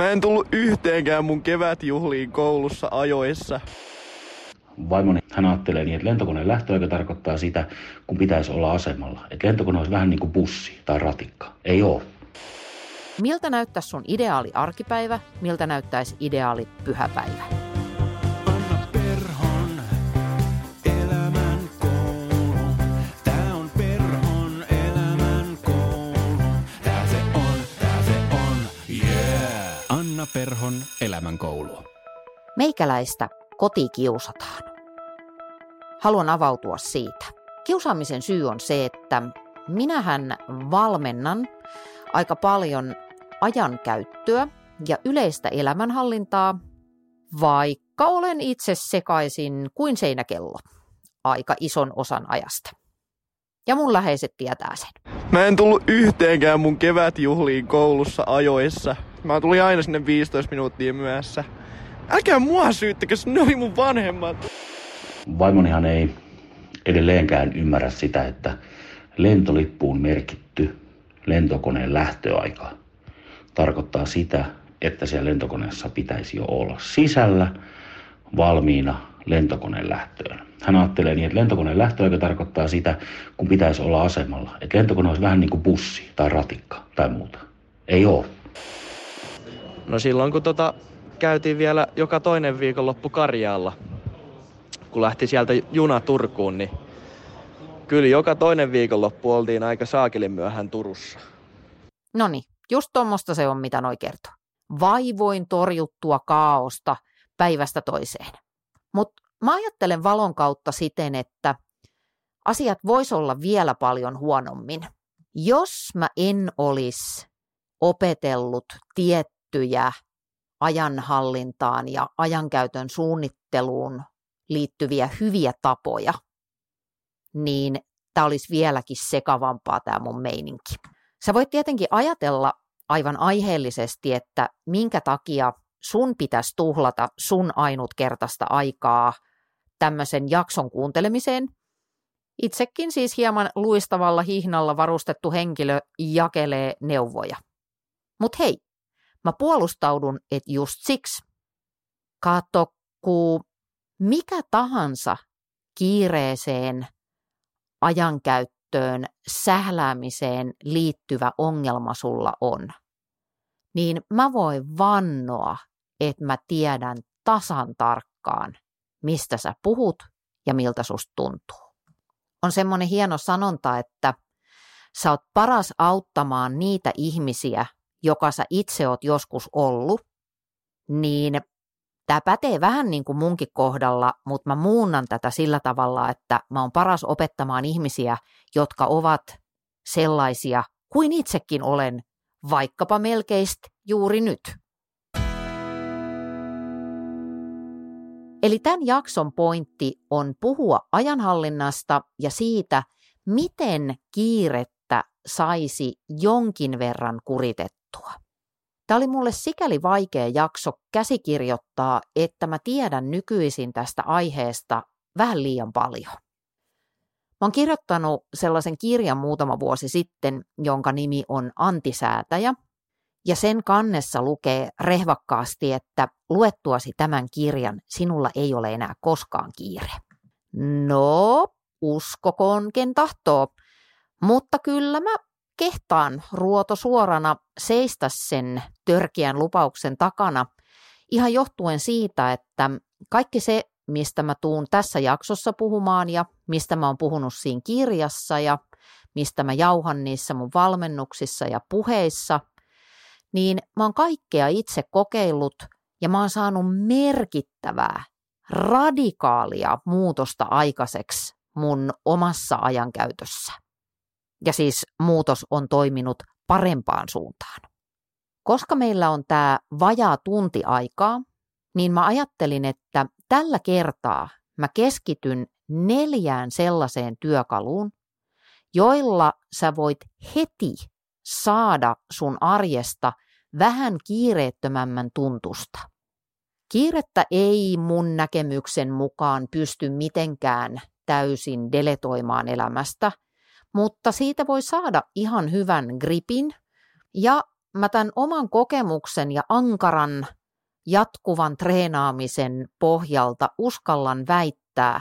Mä en tullut yhteenkään mun kevätjuhliin koulussa ajoissa. Vaimoni, hän ajattelee niin, että lentokoneen lähtöaika tarkoittaa sitä, kun pitäisi olla asemalla. Että lentokone olisi vähän niin kuin bussi tai ratikka. Ei oo. Miltä näyttäisi sun ideaali arkipäivä? Miltä näyttäisi ideaali pyhäpäivä? Anna Perhon elämänkoulu. Tää on Perhon elämänkoulu. Tää se on, yeah. Anna Perhon elämänkoulu. Meikäläistä kotikiusataan. Haluan avautua siitä. Kiusaamisen syy on se, että minähän valmennan aika paljon ajankäyttöä ja yleistä elämänhallintaa, vaikka olen itse sekaisin kuin seinäkello aika ison osan ajasta. Ja mun läheiset tietää sen. Mä en tullut yhteenkään mun kevätjuhliin koulussa ajoissa. Mä tulin aina sinne 15 minuuttia myöhässä. Älkää mua syyttäkö, ne oli mun vanhemmat. Vaimonihan ei edelleenkään ymmärrä sitä, että lentolippuun merkitty lentokoneen lähtöaika tarkoittaa sitä, että siellä lentokoneessa pitäisi jo olla sisällä valmiina lentokoneen lähtöön. Hän ajattelee niin, että lentokoneen lähtöaika tarkoittaa sitä, kun pitäisi olla asemalla. Että lentokone olisi vähän niin kuin bussi tai ratikka tai muuta. Ei oo. No silloin kun käytiin vielä joka toinen viikonloppu Karjaalla, kun lähti sieltä juna Turkuun, niin kyllä joka toinen viikonloppu oltiin aika saakelin myöhään Turussa. Noniin, just tuommoista se on, mitä noi kertoo. Vaivoin torjuttua kaaosta päivästä toiseen. Mutta mä ajattelen valon kautta siten, että asiat vois olla vielä paljon huonommin. Jos mä en olisi opetellut tiettyjä ajanhallintaan ja ajankäytön suunnitteluun liittyviä hyviä tapoja, niin tämä olisi vieläkin sekavampaa tämä mun meininki. Sä voit tietenkin ajatella aivan aiheellisesti, että minkä takia sun pitäisi tuhlata sun ainutkertaista aikaa tämmöisen jakson kuuntelemiseen. Itsekin siis hieman luistavalla hihnalla varustettu henkilö jakelee neuvoja. Mut hei, mä puolustaudun, että just siksi. Kato, kun mikä tahansa kiireeseen ajankäyttöön, sähläämiseen liittyvä ongelma sulla on, niin mä voin vannoa, että mä tiedän tasan tarkkaan, mistä sä puhut ja miltä susta tuntuu. On semmoinen hieno sanonta, että sä oot paras auttamaan niitä ihmisiä, joka sä itse oot joskus ollut, niin tämä pätee vähän niin kuin munkin kohdalla, mutta mä muunnan tätä sillä tavalla, että mä oon paras opettamaan ihmisiä, jotka ovat sellaisia kuin itsekin olen, vaikkapa melkeistä juuri nyt. Eli tämän jakson pointti on puhua ajanhallinnasta ja siitä, miten kiirettä saisi jonkin verran kuritettua. Tämä oli mulle sikäli vaikea jakso käsikirjoittaa, että mä tiedän nykyisin tästä aiheesta vähän liian paljon. Mä oon kirjoittanut sellaisen kirjan muutama vuosi sitten, jonka nimi on Antisäätäjä, ja sen kannessa lukee rehvakkaasti, että luettuasi tämän kirjan sinulla ei ole enää koskaan kiire. No, uskokoon ken tahtoo, mutta kyllä mä kehtaan ruoto suorana seistä sen törkeän lupauksen takana ihan johtuen siitä, että kaikki se, mistä mä tuun tässä jaksossa puhumaan ja mistä mä oon puhunut siinä kirjassa ja mistä mä jauhan niissä mun valmennuksissa ja puheissa, niin mä oon kaikkea itse kokeillut ja mä oon saanut merkittävää, radikaalia muutosta aikaiseksi mun omassa ajankäytössä. Ja siis muutos on toiminut parempaan suuntaan. Koska meillä on tämä vajaa tunti aikaa, niin mä ajattelin, että tällä kertaa mä keskityn 4 sellaiseen työkaluun, joilla sä voit heti saada sun arjesta vähän kiireettömämmän tuntusta. Kiirettä ei mun näkemyksen mukaan pysty mitenkään täysin deletoimaan elämästä, mutta siitä voi saada ihan hyvän gripin ja mä tämän oman kokemuksen ja ankaran jatkuvan treenaamisen pohjalta uskallan väittää,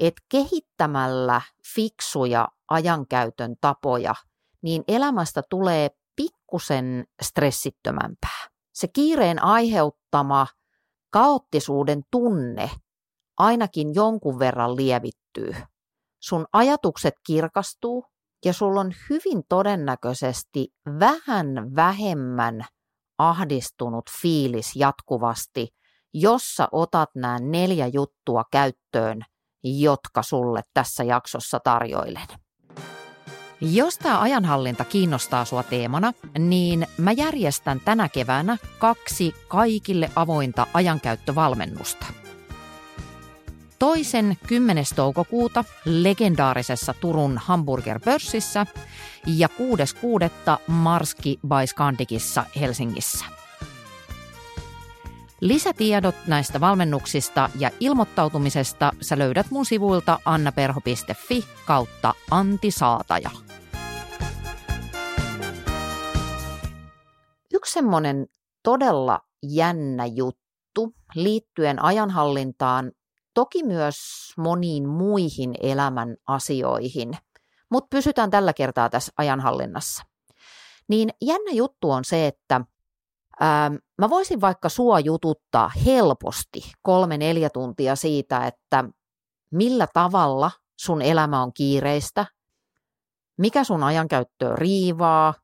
että kehittämällä fiksuja ajankäytön tapoja, niin elämästä tulee pikkusen stressittömämpää. Se kiireen aiheuttama kaoottisuuden tunne ainakin jonkun verran lievittyy. Sun ajatukset kirkastuu ja sulla on hyvin todennäköisesti vähän vähemmän ahdistunut fiilis jatkuvasti, jos sä otat nämä 4 juttua käyttöön, jotka sulle tässä jaksossa tarjoilen. Jos tämä ajanhallinta kiinnostaa sua teemana, niin mä järjestän tänä keväänä 2 kaikille avointa ajankäyttövalmennusta. Toisen 10. toukokuuta legendaarisessa Turun Hamburger-börssissä ja 6.6. Marski by Scandicissa Helsingissä. Lisätiedot näistä valmennuksista ja ilmoittautumisesta sä löydät mun sivuilta annaperho.fi / Antisäätäjä. Yksi semmoinen todella jännä juttu liittyen ajanhallintaan, toki myös moniin muihin elämän asioihin, mutta pysytään tällä kertaa tässä ajanhallinnassa. Niin jännä juttu on se, että mä voisin vaikka sua jututtaa helposti 3-4 tuntia siitä, että millä tavalla sun elämä on kiireistä, mikä sun ajankäyttöä riivaa,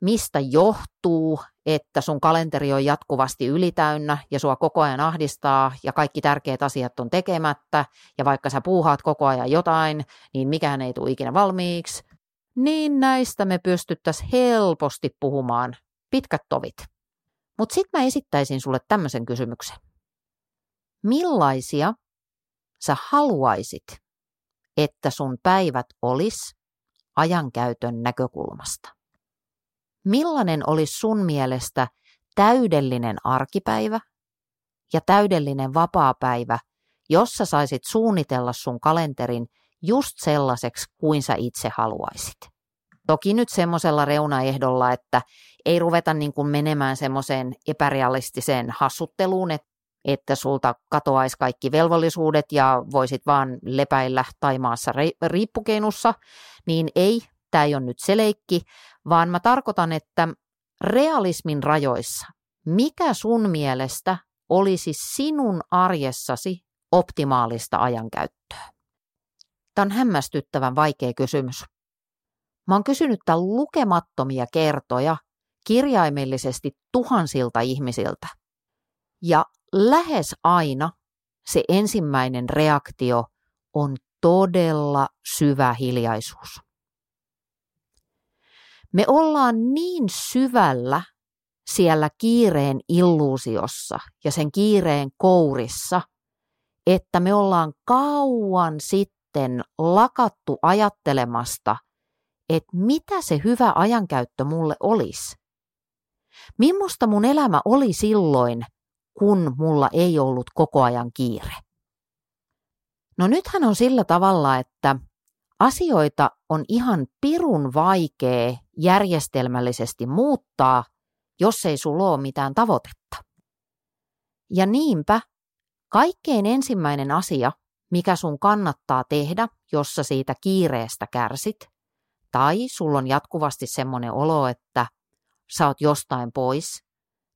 mistä johtuu, että sun kalenteri on jatkuvasti ylitäynnä ja sua koko ajan ahdistaa ja kaikki tärkeät asiat on tekemättä ja vaikka sä puuhaat koko ajan jotain, niin mikään ei tule ikinä valmiiksi, niin näistä me pystyttäisiin helposti puhumaan pitkät tovit. Mutta sitten mä esittäisin sulle tämmöisen kysymyksen. Millaisia sä haluaisit, että sun päivät olisi ajankäytön näkökulmasta? Millainen olisi sun mielestä täydellinen arkipäivä ja täydellinen vapaapäivä, jossa saisit suunnitella sun kalenterin just sellaiseksi kuin sä itse haluaisit? Toki nyt semmoisella reunaehdolla, että ei ruveta niin kuin menemään semmoiseen epärealistiseen hassutteluun, että sulta katoaisi kaikki velvollisuudet ja voisit vaan lepäillä taimaassa riippukeinussa, niin ei, tämä ei ole nyt se leikki, vaan mä tarkoitan, että realismin rajoissa, mikä sun mielestä olisi sinun arjessasi optimaalista ajankäyttöä? Tämä on hämmästyttävän vaikea kysymys. Mä oon kysynyt tämän lukemattomia kertoja kirjaimellisesti tuhansilta ihmisiltä. Ja lähes aina se ensimmäinen reaktio on todella syvä hiljaisuus. Me ollaan niin syvällä siellä kiireen illuusiossa ja sen kiireen kourissa, että me ollaan kauan sitten lakattu ajattelemasta, että mitä se hyvä ajankäyttö mulle olisi. Mimmosta mun elämä oli silloin, kun mulla ei ollut koko ajan kiire? No nythän on sillä tavalla, että asioita on ihan pirun vaikea järjestelmällisesti muuttaa, jos ei sulla ole mitään tavoitetta. Ja niinpä kaikkein ensimmäinen asia, mikä sun kannattaa tehdä, jos sä siitä kiireestä kärsit, tai sulla on jatkuvasti semmoinen olo, että sä oot jostain pois,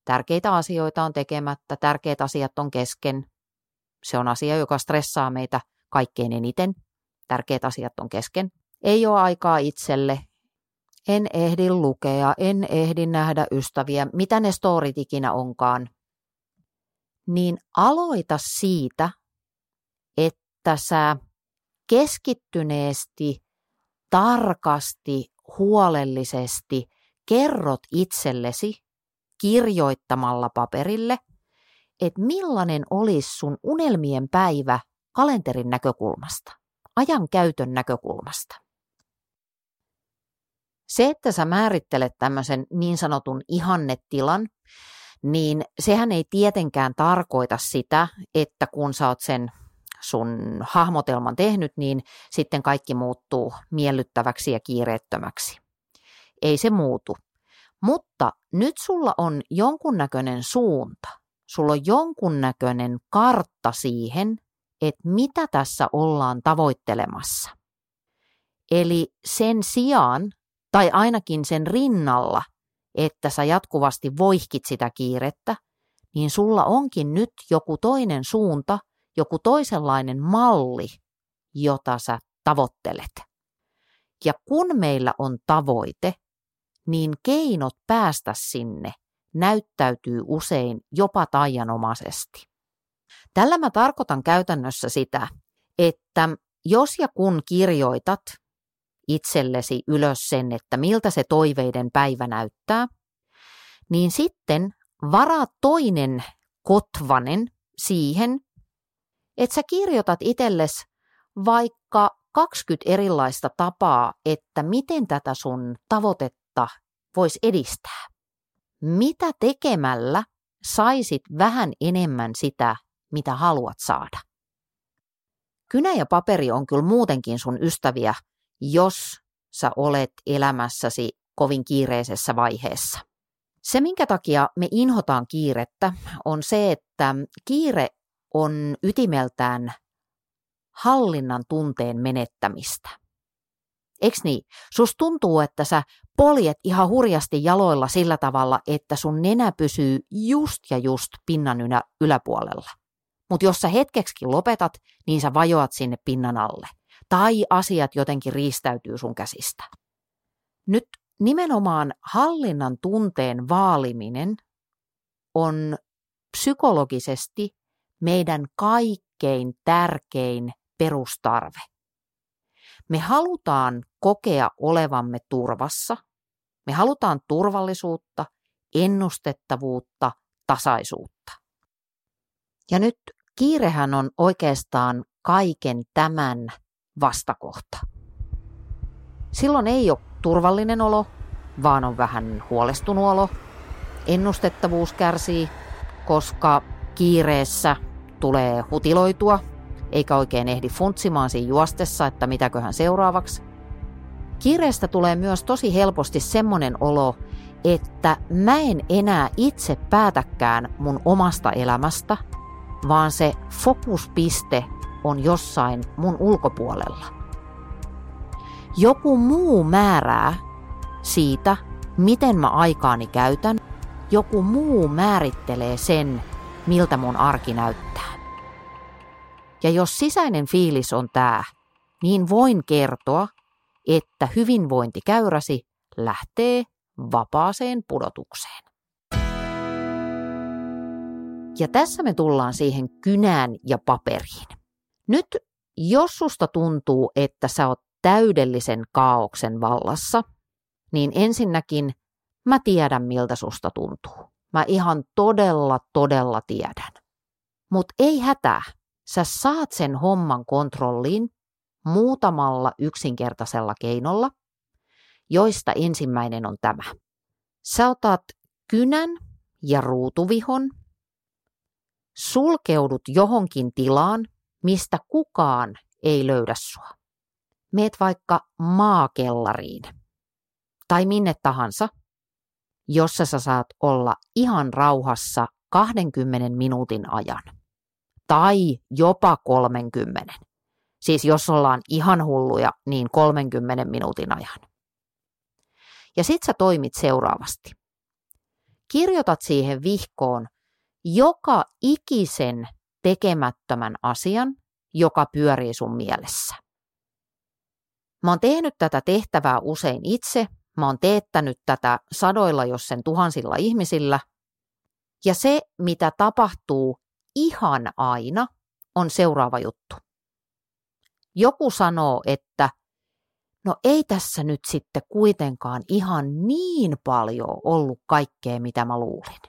tärkeitä asioita on tekemättä, tärkeät asiat on kesken. Se on asia, joka stressaa meitä kaikkein eniten. Tärkeät asiat on kesken. Ei ole aikaa itselle. En ehdi lukea, en ehdi nähdä ystäviä, mitä ne storit ikinä onkaan. Niin aloita siitä, että sä keskittyneesti, tarkasti, huolellisesti kerrot itsellesi kirjoittamalla paperille, että millainen olisi sun unelmien päivä kalenterin näkökulmasta, ajankäytön näkökulmasta. Se, että sä määrittelet tämmöisen niin sanotun ihannetilan, niin sehän ei tietenkään tarkoita sitä, että kun sä oot sen sun hahmotelman tehnyt, niin sitten kaikki muuttuu miellyttäväksi ja kiireettömäksi. Ei se muutu, Mutta nyt sulla on jonkunnäköinen suunta. Sulla on jonkunnäköinen kartta siihen, että mitä tässä ollaan tavoittelemassa. Eli sen sijaan, tai ainakin sen rinnalla, että sä jatkuvasti voihkit sitä kiirettä, niin sulla onkin nyt joku toinen suunta, joku toisenlainen malli, jota sä tavoittelet. Ja kun meillä on tavoite, niin keinot päästä sinne näyttäytyy usein jopa taianomaisesti. Tällä mä tarkoitan käytännössä sitä, että jos ja kun kirjoitat itsellesi ylös sen, että miltä se toiveiden päivä näyttää, niin sitten varaa toinen kotvanen siihen, että sä kirjoitat itsellesi vaikka 20 erilaista tapaa, että miten tätä sun tavoitetta voisi edistää. Mitä tekemällä saisit vähän enemmän sitä, mitä haluat saada? Kynä ja paperi on kyllä muutenkin sun ystäviä, jos sä olet elämässäsi kovin kiireisessä vaiheessa. Se, minkä takia me inhotaan kiirettä, on se, että kiire on ytimeltään hallinnan tunteen menettämistä. Eiks niin? Sus tuntuu, että sä poljet ihan hurjasti jaloilla sillä tavalla, että sun nenä pysyy just ja just pinnan yläpuolella. Mutta jos sä hetkeksikin lopetat, niin sä vajoat sinne pinnan alle. Tai asiat jotenkin riistäytyy sun käsistä. Nyt nimenomaan hallinnan tunteen vaaliminen on psykologisesti meidän kaikkein tärkein perustarve. Me halutaan kokea olevamme turvassa. Me halutaan turvallisuutta, ennustettavuutta, tasaisuutta. Ja nyt kiirehän on oikeastaan kaiken tämän vastakohta. Silloin ei ole turvallinen olo, vaan on vähän huolestunut olo. Ennustettavuus kärsii, koska kiireessä tulee hutiloitua, eikä oikein ehdi funtsimaan siinä juostessa, että mitäköhän seuraavaksi. Kiireestä tulee myös tosi helposti semmoinen olo, että mä en enää itse päätäkään mun omasta elämästä, vaan se fokuspiste on jossain mun ulkopuolella. Joku muu määrää siitä, miten mä aikaani käytän. Joku muu määrittelee sen, miltä mun arki näyttää. Ja jos sisäinen fiilis on tää, niin voin kertoa, että hyvinvointikäyräsi lähtee vapaaseen pudotukseen. Ja tässä me tullaan siihen kynään ja paperiin. Nyt jos susta tuntuu, että sä oot täydellisen kaaoksen vallassa, niin ensinnäkin mä tiedän, miltä susta tuntuu. Mä ihan todella tiedän. Mutta ei hätää, sä saat sen homman kontrolliin muutamalla yksinkertaisella keinolla, joista ensimmäinen on tämä. Sä otat kynän ja ruutuvihon, sulkeudut johonkin tilaan, mistä kukaan ei löydä sua. Meet vaikka maakellariin tai minne tahansa, jossa sä saat olla ihan rauhassa 20 minuutin ajan. Tai jopa 30. Siis jos ollaan ihan hulluja, niin 30 minuutin ajan. Ja sit sä toimit seuraavasti. Kirjoitat siihen vihkoon joka ikisen tekemättömän asian, joka pyörii sun mielessä. Mä oon tehnyt tätä tehtävää usein itse. Mä oon teettänyt tätä sadoilla, jos sen tuhansilla ihmisillä. Ja se, mitä tapahtuu ihan aina, on seuraava juttu. Joku sanoo, että no ei tässä nyt sitten kuitenkaan ihan niin paljon ollut kaikkea, mitä mä luulin.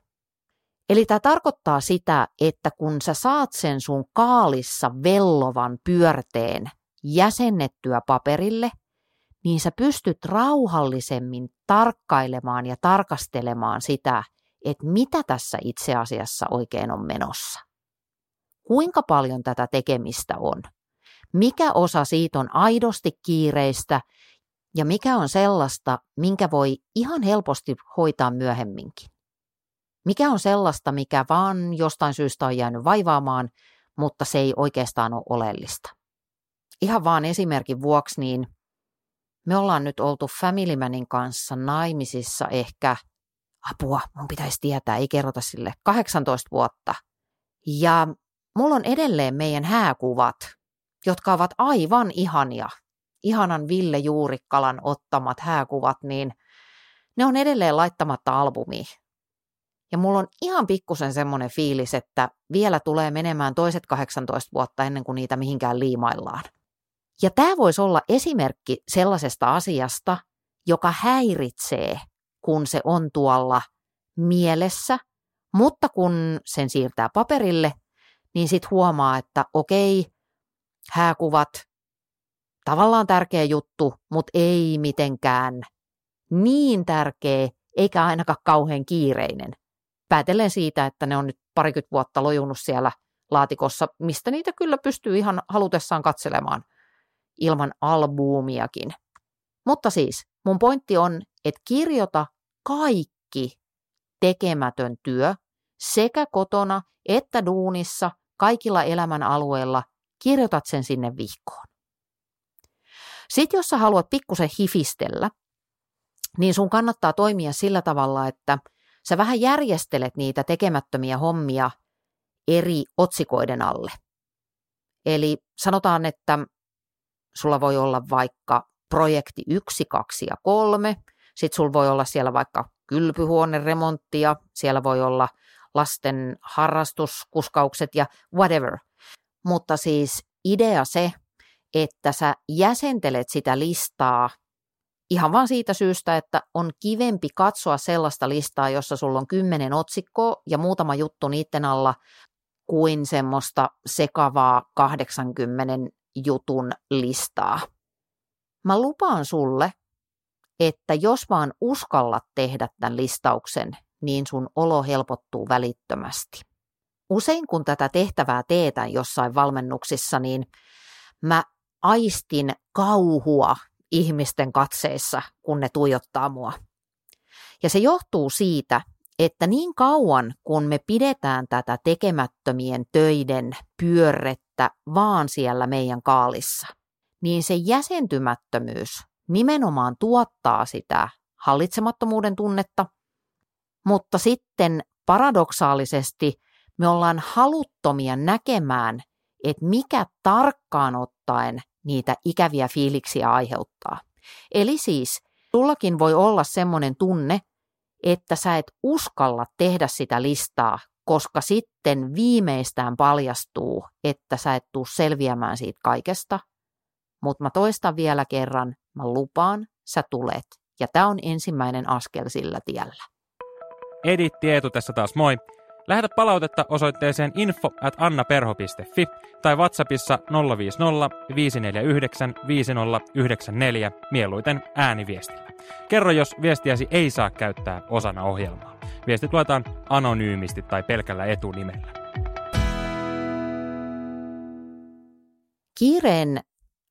Eli tämä tarkoittaa sitä, että kun sä saat sen sun kaalissa vellovan pyörteen jäsennettyä paperille, niin sä pystyt rauhallisemmin tarkkailemaan ja tarkastelemaan sitä, että mitä tässä itse asiassa oikein on menossa. Kuinka paljon tätä tekemistä on? Mikä osa siitä on aidosti kiireistä ja mikä on sellaista, minkä voi ihan helposti hoitaa myöhemminkin. Mikä on sellaista, mikä vaan jostain syystä on jäänyt vaivaamaan, mutta se ei oikeastaan ole oleellista. Ihan vaan esimerkin vuoksi, niin me ollaan nyt oltu Family Manin kanssa naimisissa ehkä, apua, mun pitäisi tietää, ei kerrota sille, 18 vuotta. Ja mulla on edelleen meidän hääkuvat, jotka ovat aivan ihania. Ihanan Ville Juurikkalan ottamat hääkuvat, niin ne on edelleen laittamatta albumiin. Ja mulla on ihan pikkusen semmoinen fiilis, että vielä tulee menemään toiset 18 vuotta ennen kuin niitä mihinkään liimaillaan. Ja tämä voisi olla esimerkki sellaisesta asiasta, joka häiritsee, kun se on tuolla mielessä, mutta kun sen siirtää paperille, niin sitten huomaa, että okei, hääkuvat, tavallaan tärkeä juttu, mutta ei mitenkään niin tärkeä, eikä ainakaan kauhean kiireinen. Päätellen siitä, että ne on nyt parikymmentä vuotta lojunut siellä laatikossa, mistä niitä kyllä pystyy ihan halutessaan katselemaan ilman albuumiakin. Mutta siis mun pointti on, että kirjoita kaikki tekemätön työ sekä kotona että duunissa, kaikilla elämän alueilla, kirjoitat sen sinne vihkoon. Sitten jos sä haluat pikkusen hifistellä, niin sun kannattaa toimia sillä tavalla, että sä vähän järjestelet niitä tekemättömiä hommia eri otsikoiden alle. Eli sanotaan, että sulla voi olla vaikka projekti 1, 2 ja 3, sitten sulla voi olla siellä vaikka kylpyhuoneremonttia, siellä voi olla lasten harrastuskuskaukset ja whatever. Mutta siis idea se, että sä jäsentelet sitä listaa ihan vaan siitä syystä, että on kivempi katsoa sellaista listaa, jossa sulla on 10 otsikkoa ja muutama juttu niiden alla, kuin semmoista sekavaa 80 jutun listaa. Mä lupaan sulle, että jos vaan uskallat tehdä tämän listauksen, niin sun olo helpottuu välittömästi. Usein kun tätä tehtävää teetään jossain valmennuksissa, niin mä aistin kauhua ihmisten katseissa, kun ne tuijottaa mua. Ja se johtuu siitä, että niin kauan kun me pidetään tätä tekemättömien töiden pyörrettä vaan siellä meidän kaalissa, niin se jäsentymättömyys nimenomaan tuottaa sitä hallitsemattomuuden tunnetta, mutta sitten paradoksaalisesti me ollaan haluttomia näkemään, että mikä tarkkaan ottaen niitä ikäviä fiiliksiä aiheuttaa. Eli siis sullakin voi olla semmoinen tunne, että sä et uskalla tehdä sitä listaa, koska sitten viimeistään paljastuu, että sä et tuu selviämään siitä kaikesta. Mutta mä toistan vielä kerran, mä lupaan, sä tulet. Ja tää on ensimmäinen askel sillä tiellä. Editti Eetu tässä taas, moi! Lähetä palautetta osoitteeseen info@annaperho.fi tai WhatsAppissa 050 549 5094 mieluiten ääniviestillä. Kerro, jos viestiäsi ei saa käyttää osana ohjelmaa. Viestit luetaan anonyymisti tai pelkällä etunimellä. Kiireen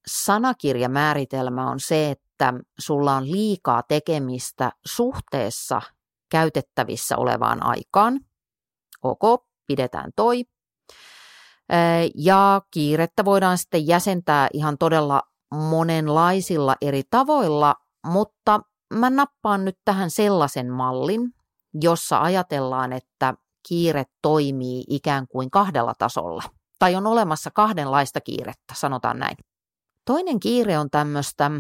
sanakirjamääritelmä on se, että sulla on liikaa tekemistä suhteessa käytettävissä olevaan aikaan. Ok, pidetään toi. Ja kiirettä voidaan sitten jäsentää ihan todella monenlaisilla eri tavoilla, mutta mä nappaan nyt tähän sellaisen mallin, jossa ajatellaan, että kiire toimii ikään kuin kahdella tasolla. Tai on olemassa kahdenlaista kiirettä, sanotaan näin. Toinen kiire on tämmöistä,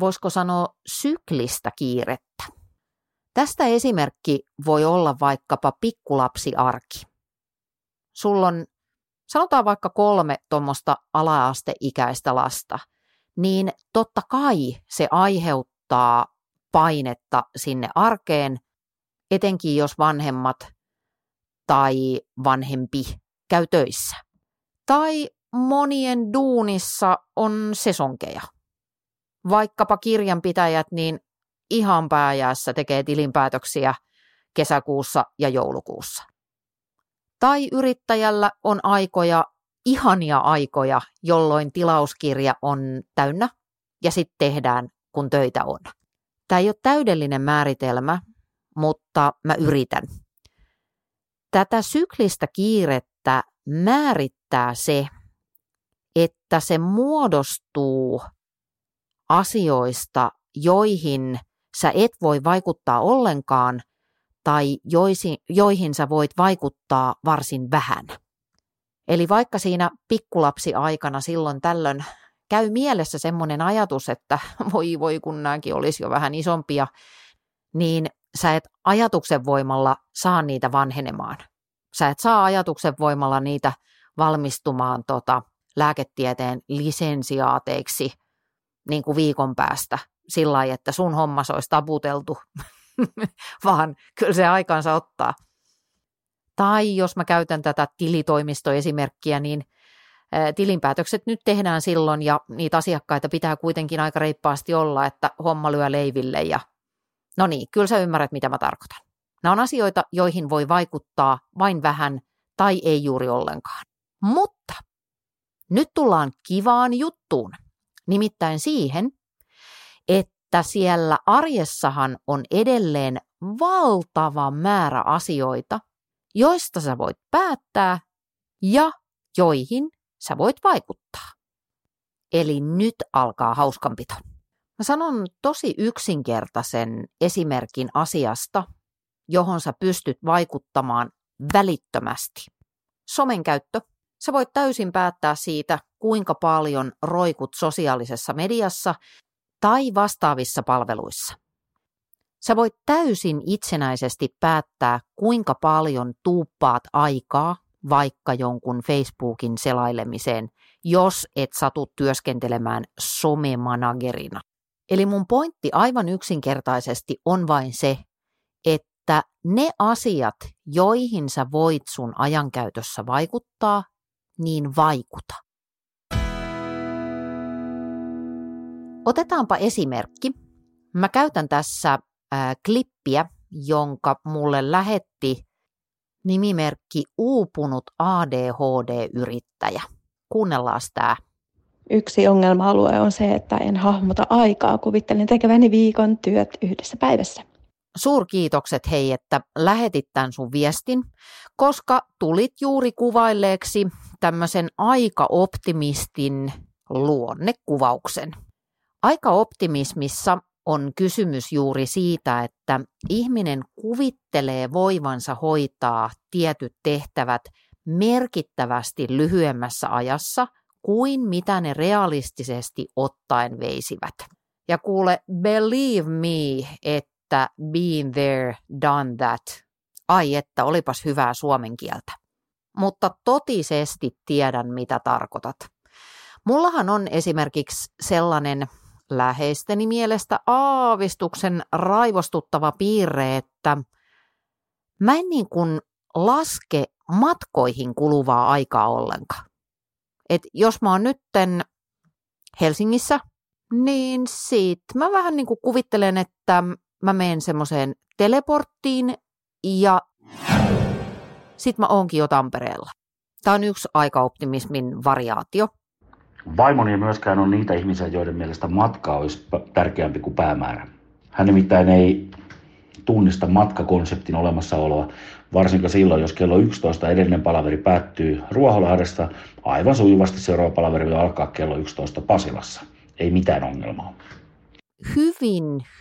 voisiko sanoa syklistä kiirettä. Tästä esimerkki voi olla vaikkapa pikkulapsiarki. Sulla on, sanotaan vaikka 3 tuommoista ala-asteikäistä lasta, niin totta kai se aiheuttaa painetta sinne arkeen, etenkin jos vanhemmat tai vanhempi käy töissä. Tai monien duunissa on sesonkeja. Vaikkapa kirjanpitäjät, niin ihan pääjäässä tekee tilinpäätöksiä kesäkuussa ja joulukuussa. Tai yrittäjällä on aikoja, ihania aikoja, jolloin tilauskirja on täynnä ja sitten tehdään kun töitä on. Tämä ei ole täydellinen määritelmä, mutta mä yritän. Tätä syklistä kiirettä määrittää se, että se muodostuu asioista, joihin sä et voi vaikuttaa ollenkaan tai joihin sä voit vaikuttaa varsin vähän. Eli vaikka siinä pikkulapsiaikana silloin tällöin käy mielessä semmoinen ajatus, että voi kun nämäkin olisi jo vähän isompia, niin sä et ajatuksen voimalla saa niitä vanhenemaan. Sä et saa ajatuksen voimalla niitä valmistumaan lääketieteen lisensiaateiksi niin kuin viikon päästä sillä lailla, että sun hommas olisi taputeltu, vaan kyllä se aikaansa ottaa. Tai jos mä käytän tätä tilitoimistoesimerkkiä, niin tilinpäätökset nyt tehdään silloin ja niitä asiakkaita pitää kuitenkin aika reippaasti olla, että homma lyö leiville ja no niin, kyllä sä ymmärrät mitä mä tarkoitan. Nämä on asioita, joihin voi vaikuttaa vain vähän tai ei juuri ollenkaan. Mutta nyt tullaan kivaan juttuun, nimittäin siihen, että siellä arjessahan on edelleen valtava määrä asioita, joista sä voit päättää ja joihin sä voit vaikuttaa. Eli nyt alkaa hauskanpito. Mä sanon tosi yksinkertaisen esimerkin asiasta, johon sä pystyt vaikuttamaan välittömästi. Somen käyttö. Sä voit täysin päättää siitä, kuinka paljon roikut sosiaalisessa mediassa tai vastaavissa palveluissa. Sä voit täysin itsenäisesti päättää, kuinka paljon tuuppaat aikaa vaikka jonkun Facebookin selailemiseen, jos et satu työskentelemään somemanagerina. Eli mun pointti aivan yksinkertaisesti on vain se, että ne asiat, joihin sä voit sun ajankäytössä vaikuttaa, niin vaikuta. Otetaanpa esimerkki. Mä käytän tässä klippiä, jonka mulle lähetti nimimerkki uupunut ADHD-yrittäjä. Kuunnellaan tää. Yksi ongelma-alue on se, että en hahmota aikaa. Kuvittelen tekeväni viikon työt yhdessä päivässä. Suurkiitokset hei, että lähetit tämän sun viestin, koska tulit juuri kuvailleeksi tämmöisen aikaoptimistin luonnekuvauksen. Aikaoptimismissa on kysymys juuri siitä, että ihminen kuvittelee voivansa hoitaa tietyt tehtävät merkittävästi lyhyemmässä ajassa kuin mitä ne realistisesti ottaen veisivät. Ja kuule, believe me, että been there, done that. Ai että, olipas hyvää suomen kieltä. Mutta totisesti tiedän, mitä tarkoitat. Mullahan on esimerkiksi sellainen läheisteni mielestä aavistuksen raivostuttava piirre, että mä en niin kuin laske matkoihin kuluvaa aikaa ollenkaan. Et jos mä oon nytten Helsingissä, niin sit mä vähän niin kuin kuvittelen, että mä menen semmoiseen teleporttiin ja sit mä oonkin jo Tampereella. Tää on yksi aikaoptimismin variaatio. Vaimoni ei myöskään ole niitä ihmisiä, joiden mielestä matka olisi tärkeämpi kuin päämäärä. Hän nimittäin ei tunnista matkakonseptin olemassaoloa, varsinkin silloin, jos kello 11 edellinen palaveri päättyy Ruoholahdesta, aivan sujuvasti seuraava palaveri voi alkaa kello 11 Pasilassa. Ei mitään ongelmaa.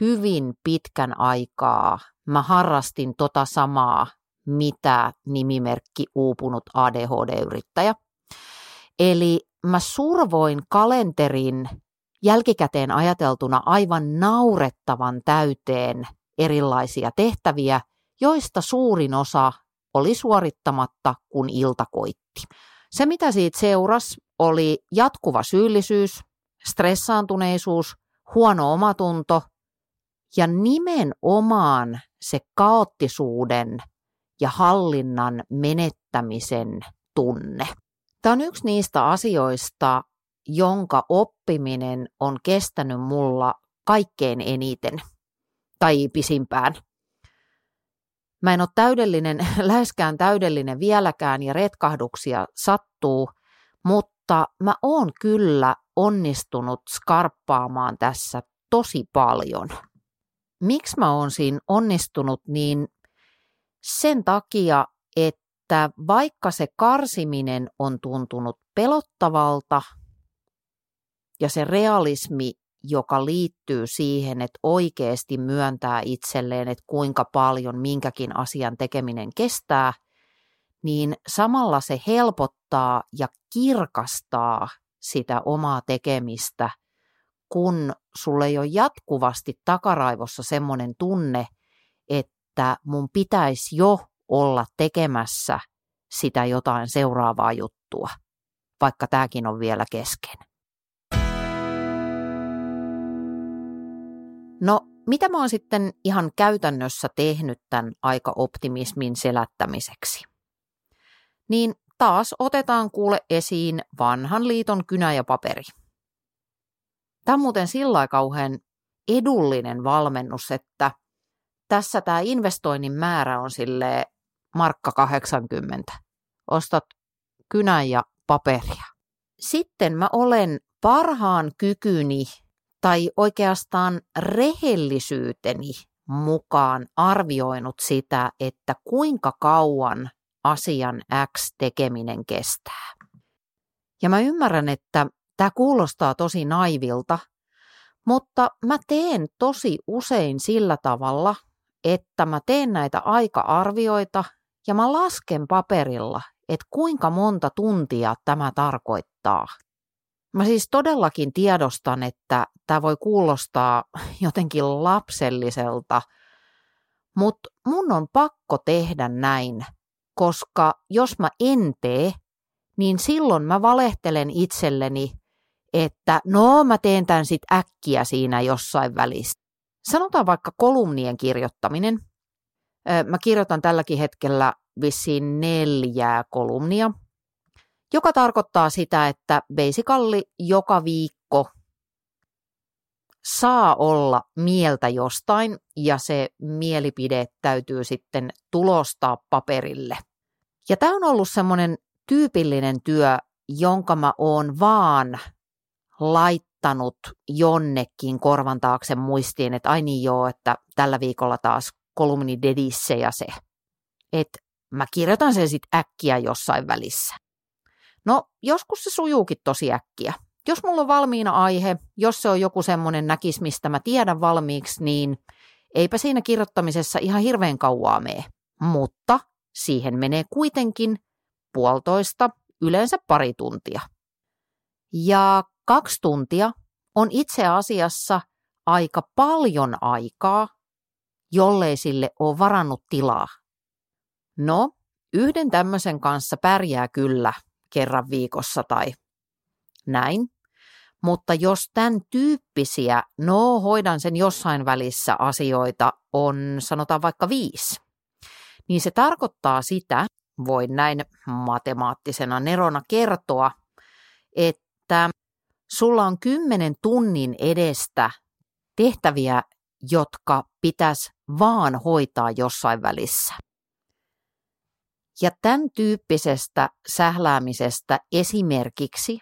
Hyvin pitkän aikaa mä harrastin samaa, mitä nimimerkki uupunut ADHD-yrittäjä. Eli mä survoin kalenterin jälkikäteen ajateltuna aivan naurettavan täyteen erilaisia tehtäviä, joista suurin osa oli suorittamatta, kun ilta koitti. Se, mitä siitä seurasi, oli jatkuva syyllisyys, stressaantuneisuus, huono omatunto ja nimenomaan se kaoottisuuden ja hallinnan menettämisen tunne. Tämä on yksi niistä asioista, jonka oppiminen on kestänyt mulla kaikkein eniten tai pisimpään. Mä en ole täydellinen, läheskään täydellinen vieläkään ja retkahduksia sattuu, mutta mä oon kyllä onnistunut skarppaamaan tässä tosi paljon. Miksi mä oon siinä onnistunut, niin sen takia, että vaikka se karsiminen on tuntunut pelottavalta ja se realismi, joka liittyy siihen, että oikeasti myöntää itselleen, että kuinka paljon minkäkin asian tekeminen kestää, niin samalla se helpottaa ja kirkastaa sitä omaa tekemistä, kun sulle ei ole jatkuvasti takaraivossa semmoinen tunne, että mun pitäisi jo olla tekemässä sitä jotain seuraavaa juttua, vaikka tämäkin on vielä kesken. No, mitä mä oon sitten ihan käytännössä tehnyt tämän aika-optimismin selättämiseksi? Niin taas otetaan kuule esiin vanhan liiton kynä ja paperi. Tämä on muuten sillä kauhean edullinen valmennus, että tässä tämä investoinnin määrä on silleen $1.80. Ostat kynän ja paperia. Sitten mä olen parhaan kykyni tai oikeastaan rehellisyyteni mukaan arvioinut sitä, että kuinka kauan asian X tekeminen kestää. Ja mä ymmärrän, että tämä kuulostaa tosi naivilta, mutta mä teen tosi usein sillä tavalla, että mä teen näitä aika-arvioita ja mä lasken paperilla, että kuinka monta tuntia tämä tarkoittaa. Mä siis todellakin tiedostan, että tämä voi kuulostaa jotenkin lapselliselta, mutta mun on pakko tehdä näin, koska jos mä en tee, niin silloin mä valehtelen itselleni, että no mä teen tämän sit äkkiä siinä jossain välissä. Sanotaan vaikka kolumnien kirjoittaminen. Mä kirjoitan tälläkin hetkellä vissiin 4 kolumnia, joka tarkoittaa sitä, että basically joka viikko saa olla mieltä jostain ja se mielipide täytyy sitten tulostaa paperille. Ja tämä on ollut semmoinen tyypillinen työ, jonka mä oon vaan laittanut jonnekin korvan taakse muistiin, että ai niin joo, että tällä viikolla taas kolumni dedissä ja se. Että mä kirjoitan sen sitten äkkiä jossain välissä. No joskus se sujuukin tosi äkkiä. Jos mulla on valmiina aihe, jos se on joku semmoinen näkis, mistä mä tiedän valmiiksi, niin eipä siinä kirjoittamisessa ihan hirveän kauaa mene. Mutta siihen menee kuitenkin 1,5, yleensä 2 tuntia. Ja 2 tuntia on itse asiassa aika paljon aikaa, jollei sille ole varannut tilaa. No, yhden tämmöisen kanssa pärjää kyllä kerran viikossa tai näin, mutta jos tämän tyyppisiä, no hoidan sen jossain välissä asioita, on sanotaan vaikka 5, niin se tarkoittaa sitä, voin näin matemaattisena nerona kertoa, että sulla on 10 tunnin edestä tehtäviä, jotka pitäisi vaan hoitaa jossain välissä. Ja tämän tyyppisestä sähläämisestä esimerkiksi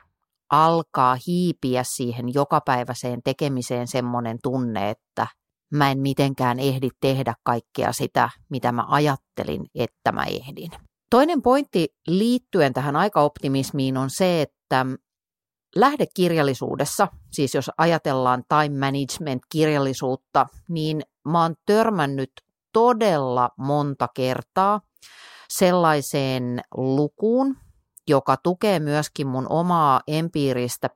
alkaa hiipiä siihen jokapäiväiseen tekemiseen semmoinen tunne, että mä en mitenkään ehdi tehdä kaikkea sitä, mitä mä ajattelin, että mä ehdin. Toinen pointti liittyen tähän aikaoptimismiin on se, että lähdekirjallisuudessa, siis jos ajatellaan time management-kirjallisuutta, niin mä oon törmännyt todella monta kertaa sellaiseen lukuun, joka tukee myöskin mun omaa empiiristä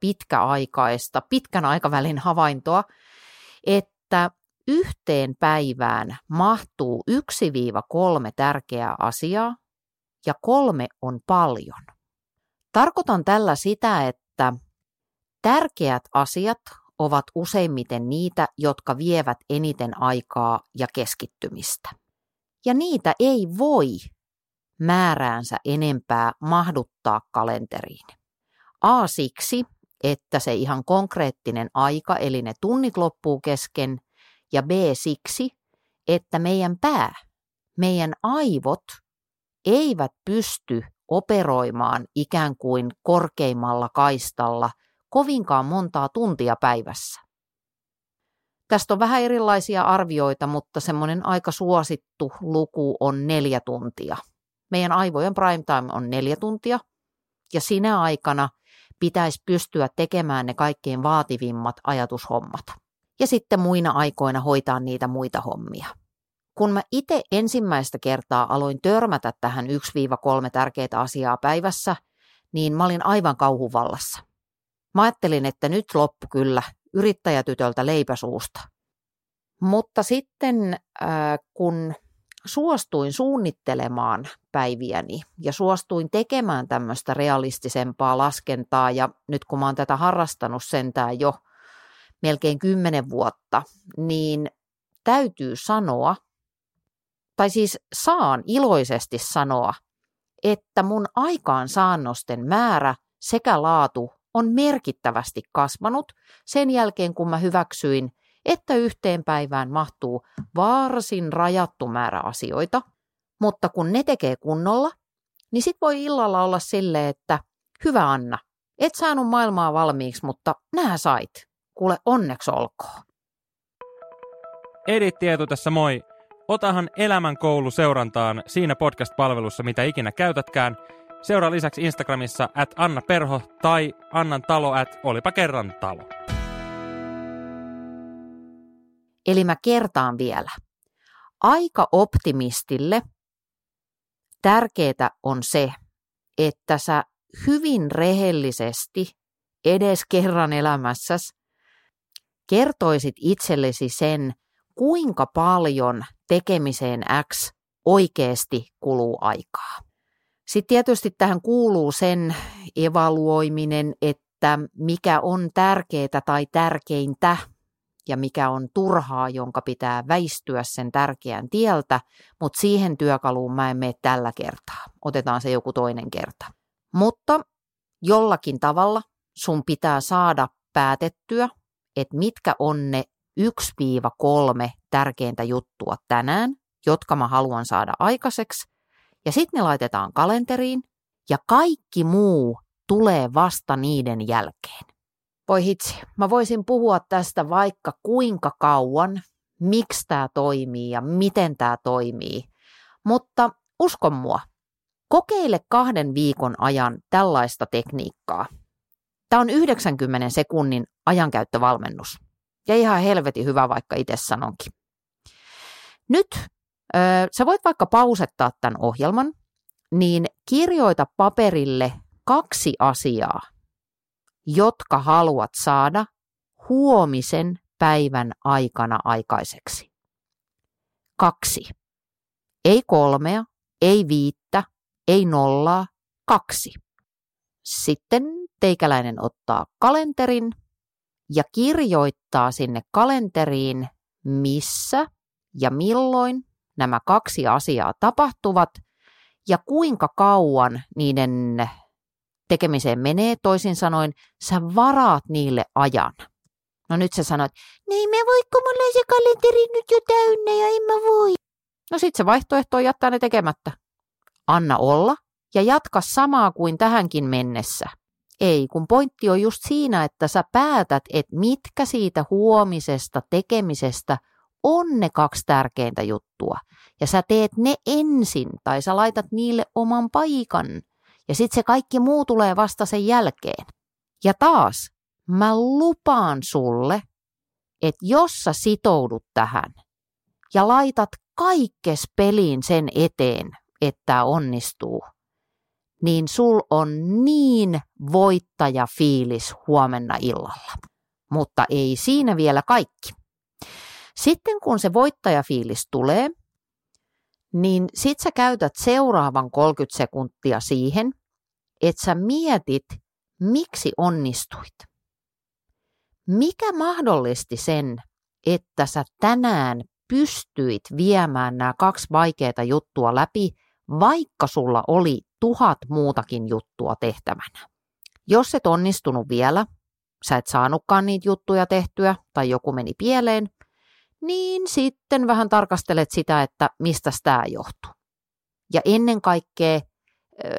pitkän aikavälin havaintoa, että yhteen päivään mahtuu 1-3 tärkeää asiaa ja 3 on paljon. Tarkoitan tällä sitä, että tärkeät asiat ovat useimmiten niitä, jotka vievät eniten aikaa ja keskittymistä. Ja niitä ei voi määräänsä enempää mahduttaa kalenteriin. A siksi, että se ihan konkreettinen aika, eli ne tunnit loppuu kesken, ja B siksi, että meidän aivot eivät pysty operoimaan ikään kuin korkeimmalla kaistalla kovinkaan montaa tuntia päivässä. Tästä on vähän erilaisia arvioita, mutta semmoinen aika suosittu luku on 4 tuntia. Meidän aivojen prime time on 4 tuntia ja sinä aikana pitäisi pystyä tekemään ne kaikkein vaativimmat ajatushommat. Ja sitten muina aikoina hoitaa niitä muita hommia. Kun mä itse ensimmäistä kertaa aloin törmätä tähän 1-3 tärkeitä asiaa päivässä, niin mä olin aivan kauhuvallassa. Mä ajattelin, että nyt loppu kyllä, yrittäjätytöltä leipäsuusta. Mutta sitten kun suostuin suunnittelemaan päiviäni ja suostuin tekemään tämmöistä realistisempaa laskentaa, ja nyt kun mä oon tätä harrastanut sentään jo melkein 10 vuotta, niin täytyy sanoa, tai siis saan iloisesti sanoa, että mun aikaansaannosten määrä sekä laatu on merkittävästi kasvanut sen jälkeen, kun mä hyväksyin, että yhteen päivään mahtuu varsin rajattu määrä asioita, mutta kun ne tekee kunnolla, niin sit voi illalla olla silleen, että hyvä Anna, et saanut maailmaa valmiiksi, mutta nää sait. Kuule, onneksi olkoon. Edit Tieto tässä moi. Otahan Elämänkoulu seurantaan siinä podcast-palvelussa, mitä ikinä käytätkään. Seuraa lisäksi Instagramissa @annaperho tai annantalo @olipakerrantalo. Eli mä kertaan vielä. Aika optimistille tärkeää on se, että sä hyvin rehellisesti edes kerran elämässäsi kertoisit itsellesi sen, kuinka paljon tekemiseen X oikeasti kuluu aikaa. Sitten tietysti tähän kuuluu sen evaluoiminen, että mikä on tärkeää tai tärkeintä ja mikä on turhaa, jonka pitää väistyä sen tärkeän tieltä, mutta siihen työkaluun mä en mene tällä kertaa. Otetaan se joku toinen kerta. Mutta jollakin tavalla sun pitää saada päätettyä, että mitkä on ne 1-3 tärkeintä juttua tänään, jotka mä haluan saada aikaiseksi. Ja sitten ne laitetaan kalenteriin ja kaikki muu tulee vasta niiden jälkeen. Voi hitsi, mä voisin puhua tästä vaikka kuinka kauan, miksi tämä toimii ja miten tämä toimii. Mutta uskon mua, kokeile 2 viikon ajan tällaista tekniikkaa. Tämä on 90 sekunnin ajankäyttövalmennus. Ja ihan helvetin hyvä, vaikka itse sanonkin. Nyt sä voit vaikka pausettaa tämän ohjelman, niin kirjoita paperille 2 asiaa, jotka haluat saada huomisen päivän aikana aikaiseksi. 2. Ei 3, ei 5, ei 0, 2. Sitten teikäläinen ottaa kalenterin ja kirjoittaa sinne kalenteriin, missä ja milloin nämä 2 asiaa tapahtuvat ja kuinka kauan niiden tekemiseen menee. Toisin sanoen, sä varaat niille ajan. No nyt sä sanoit, niin me voi, kun mulla on se kalenteri nyt jo täynnä ja en mä voi. No sit se vaihtoehto on jättää ne tekemättä. Anna olla ja jatka samaa kuin tähänkin mennessä. Ei, kun pointti on just siinä, että sä päätät, että mitkä siitä huomisesta tekemisestä on ne 2 tärkeintä juttua. Ja sä teet ne ensin tai sä laitat niille oman paikan. Ja sit se kaikki muu tulee vasta sen jälkeen. Ja taas, mä lupaan sulle, että jos sä sitoudut tähän ja laitat kaikkes peliin sen eteen, että tää onnistuu, niin sul on niin voittajafiilis huomenna illalla. Mutta ei siinä vielä kaikki. Sitten kun se voittajafiilis tulee, niin sit sä käytät seuraavan 30 sekuntia siihen, että sä mietit, miksi onnistuit. Mikä mahdollisti sen, että sä tänään pystyit viemään nämä 2 vaikeaa juttua läpi, vaikka sulla oli 1000 muutakin juttua tehtävänä. Jos et onnistunut vielä, sä et saanutkaan niitä juttuja tehtyä tai joku meni pieleen, niin sitten vähän tarkastelet sitä, että mistä tämä johtuu. Ja ennen kaikkea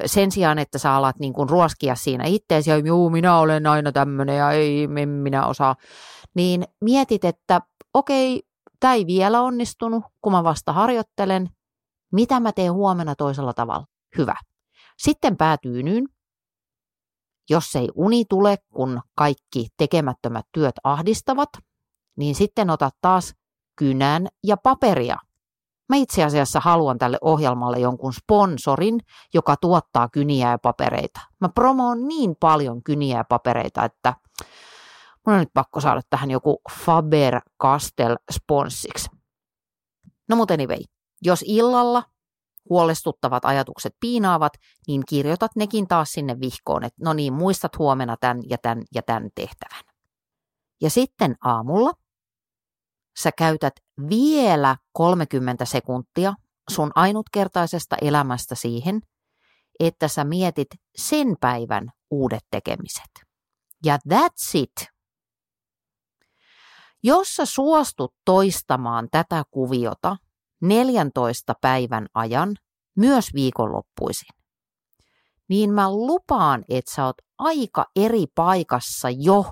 sen sijaan, että sä alat niin kuin ruoskia siinä itteesi ja minä olen aina tämmöinen ja ei minä osaa, niin mietit, että okei, tämä ei vielä onnistunut, kun mä vasta harjoittelen. Mitä mä teen huomenna toisella tavalla? Hyvä. Sitten päätyynyyn. Jos ei uni tule, kun kaikki tekemättömät työt ahdistavat, niin sitten ota taas kynän ja paperia. Mä itse asiassa haluan tälle ohjelmalle jonkun sponsorin, joka tuottaa kyniä ja papereita. Mä promoon niin paljon kyniä ja papereita, että mun on nyt pakko saada tähän joku Faber-Castell-sponssiksi. No mutta anyway, jos illalla huolestuttavat ajatukset piinaavat, niin kirjoitat nekin taas sinne vihkoon, että no niin, muistat huomenna tämän ja tämän ja tämän tehtävän. Ja sitten aamulla sä käytät vielä 30 sekuntia sun ainutkertaisesta elämästä siihen, että sä mietit sen päivän uudet tekemiset. Ja that's it. Jos sä suostut toistamaan tätä kuviota 14 päivän ajan, myös viikonloppuisin, niin mä lupaan, että sä oot aika eri paikassa jo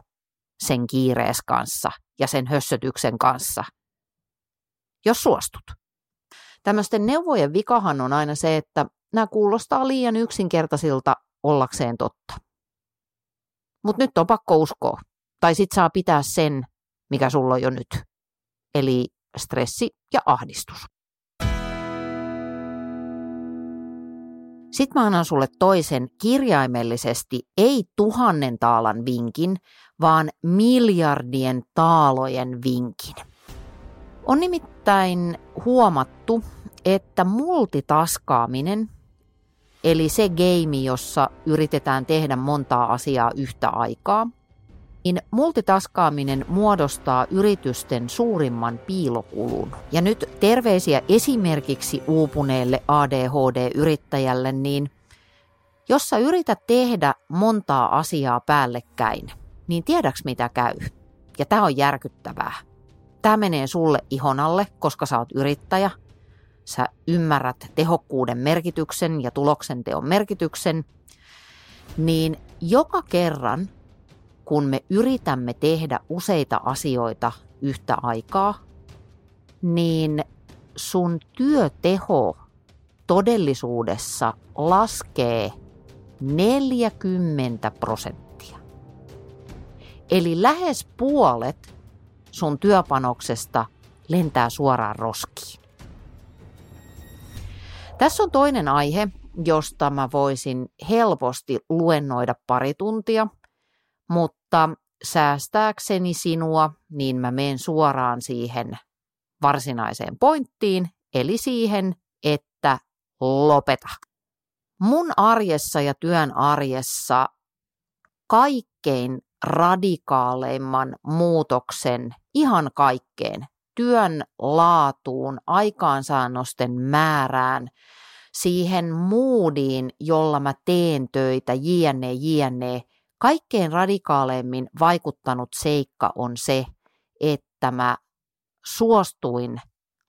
sen kiirees kanssa ja sen hössötyksen kanssa, jos suostut. Tämmöisten neuvojen vikahan on aina se, että nämä kuulostaa liian yksinkertaisilta ollakseen totta. Mutta nyt on pakko uskoa, tai sit saa pitää sen, mikä sulla on jo nyt, eli stressi ja ahdistus. Sitten mä annan sulle toisen kirjaimellisesti, ei 1000 taalan vinkin, vaan miljardien taalojen vinkin. On nimittäin huomattu, että multitaskaaminen, eli se game, jossa yritetään tehdä montaa asiaa yhtä aikaa, niin multitaskaaminen muodostaa yritysten suurimman piilokulun. Ja nyt terveisiä esimerkiksi uupuneelle ADHD-yrittäjälle, niin jos sä yrität tehdä montaa asiaa päällekkäin, niin tiedäks mitä käy. Ja tää on järkyttävää. Tää menee sulle ihon alle, koska sä oot yrittäjä. Sä ymmärrät tehokkuuden merkityksen ja tuloksenteon merkityksen. Niin joka kerran, kun me yritämme tehdä useita asioita yhtä aikaa, niin sun työteho todellisuudessa laskee 40%. Eli lähes puolet sun työpanoksesta lentää suoraan roskiin. Tässä on toinen aihe, josta mä voisin helposti luennoida pari tuntia. Mutta säästääkseni sinua, niin mä menen suoraan siihen varsinaiseen pointtiin, eli siihen, että lopeta. Mun arjessa ja työn arjessa kaikkein radikaaleimman muutoksen ihan kaikkeen, työn laatuun, aikaansaannosten määrään, siihen moodiin, jolla mä teen töitä, jne. Kaikkein radikaaleimmin vaikuttanut seikka on se, että mä suostuin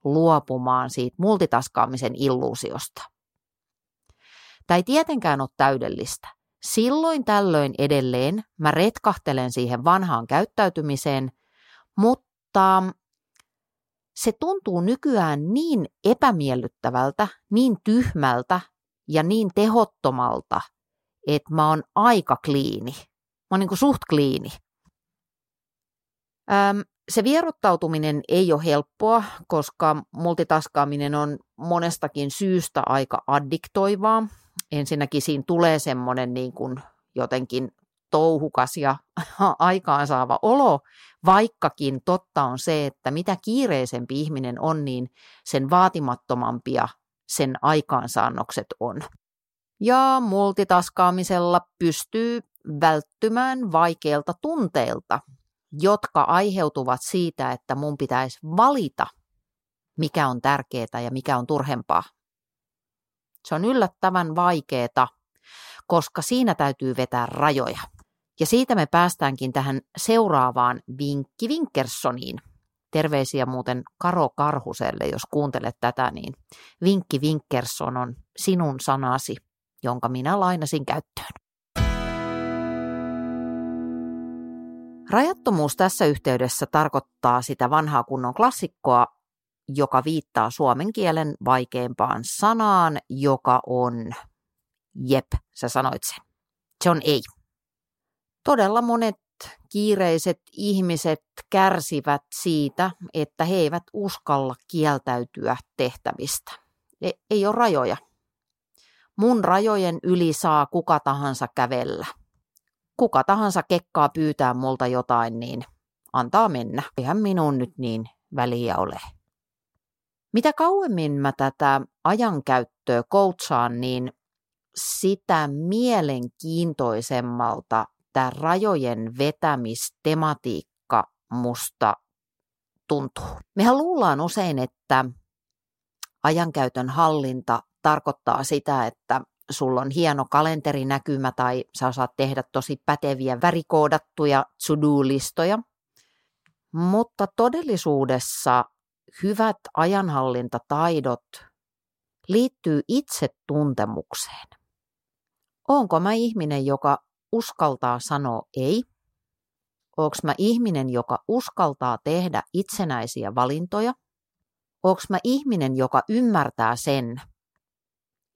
luopumaan siitä multitaskaamisen illuusiosta. Tämä ei tietenkään ole täydellistä. Silloin tällöin edelleen mä retkahtelen siihen vanhaan käyttäytymiseen, mutta se tuntuu nykyään niin epämiellyttävältä, niin tyhmältä ja niin tehottomalta, että mä oon aika kliini. Mä oon niinku suht kliini. Se vierottautuminen ei ole helppoa, koska multitaskaaminen on monestakin syystä aika addiktoivaa. Ensinnäkin siinä tulee semmoinen niin kuin jotenkin touhukas ja aikaansaava olo, vaikkakin totta on se, että mitä kiireisempi ihminen on, niin sen vaatimattomampia sen aikaansaannokset on. Ja multitaskaamisella pystyy välttymään vaikeilta tunteilta, jotka aiheutuvat siitä, että mun pitäisi valita, mikä on tärkeää ja mikä on turhempaa. Se on yllättävän vaikeaa, koska siinä täytyy vetää rajoja. Ja siitä me päästäänkin tähän seuraavaan Vinkki Vinkerssoniin. Terveisiä muuten Karo Karhuselle, jos kuuntelet tätä, niin Vinkki Vinkersson on sinun sanasi, jonka minä lainasin käyttöön. Rajattomuus tässä yhteydessä tarkoittaa sitä vanhaa kunnon klassikkoa, joka viittaa suomen kielen vaikeampaan sanaan, joka on, jep, sä sanoit sen, se on ei. Todella monet kiireiset ihmiset kärsivät siitä, että he eivät uskalla kieltäytyä tehtävistä. Ei ole rajoja. Mun rajojen yli saa kuka tahansa kävellä. Kuka tahansa kekkaa pyytää multa jotain, niin antaa mennä. Eihän minun nyt niin väliä ole. Mitä kauemmin mä tätä ajankäyttöä koutsaan, niin sitä mielenkiintoisemmalta tämä rajojen vetämistematiikka musta tuntuu. Mehän luullaan usein, että ajankäytön hallinta tarkoittaa sitä, että sulla on hieno kalenterinäkymä tai sä osaat tehdä tosi päteviä värikoodattuja to-do-listoja. Mutta todellisuudessa hyvät ajanhallintataidot liittyy itsetuntemukseen. Oonko mä ihminen, joka uskaltaa sanoa ei? Oonko mä ihminen, joka uskaltaa tehdä itsenäisiä valintoja? Oonko mä ihminen, joka ymmärtää sen,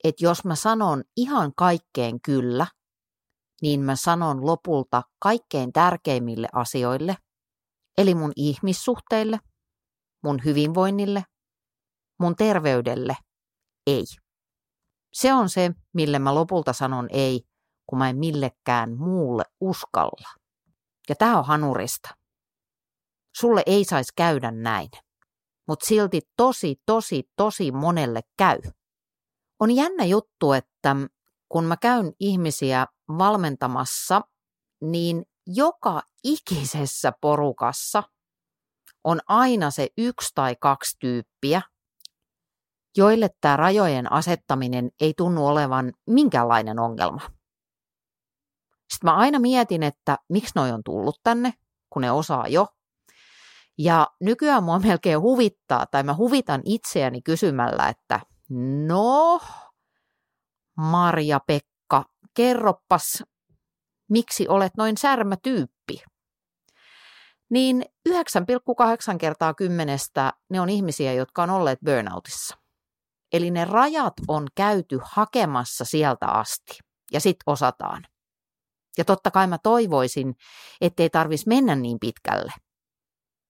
että jos mä sanon ihan kaikkeen kyllä, niin mä sanon lopulta kaikkein tärkeimmille asioille, eli mun ihmissuhteille, mun hyvinvoinnille, mun terveydelle, ei. Se on se, mille mä lopulta sanon ei, kun mä en millekään muulle uskalla. Ja tää on hanurista. Sulle ei saisi käydä näin, mutta silti tosi monelle käy. On jännä juttu, että kun mä käyn ihmisiä valmentamassa, niin joka ikisessä porukassa on aina se 1 tai 2 tyyppiä, joille tämä rajojen asettaminen ei tunnu olevan minkäänlainen ongelma. Sitten mä aina mietin, että miksi noi on tullut tänne, kun ne osaa jo. Ja nykyään mua melkein huvittaa, tai mä huvitan itseäni kysymällä, että no, Marja-Pekka, kerroppas, miksi olet noin särmätyyppi? Niin 9.8/10 ne on ihmisiä, jotka on olleet burnoutissa. Eli ne rajat on käyty hakemassa sieltä asti, ja sit osataan. Ja totta kai mä toivoisin, ettei tarvitsisi mennä niin pitkälle.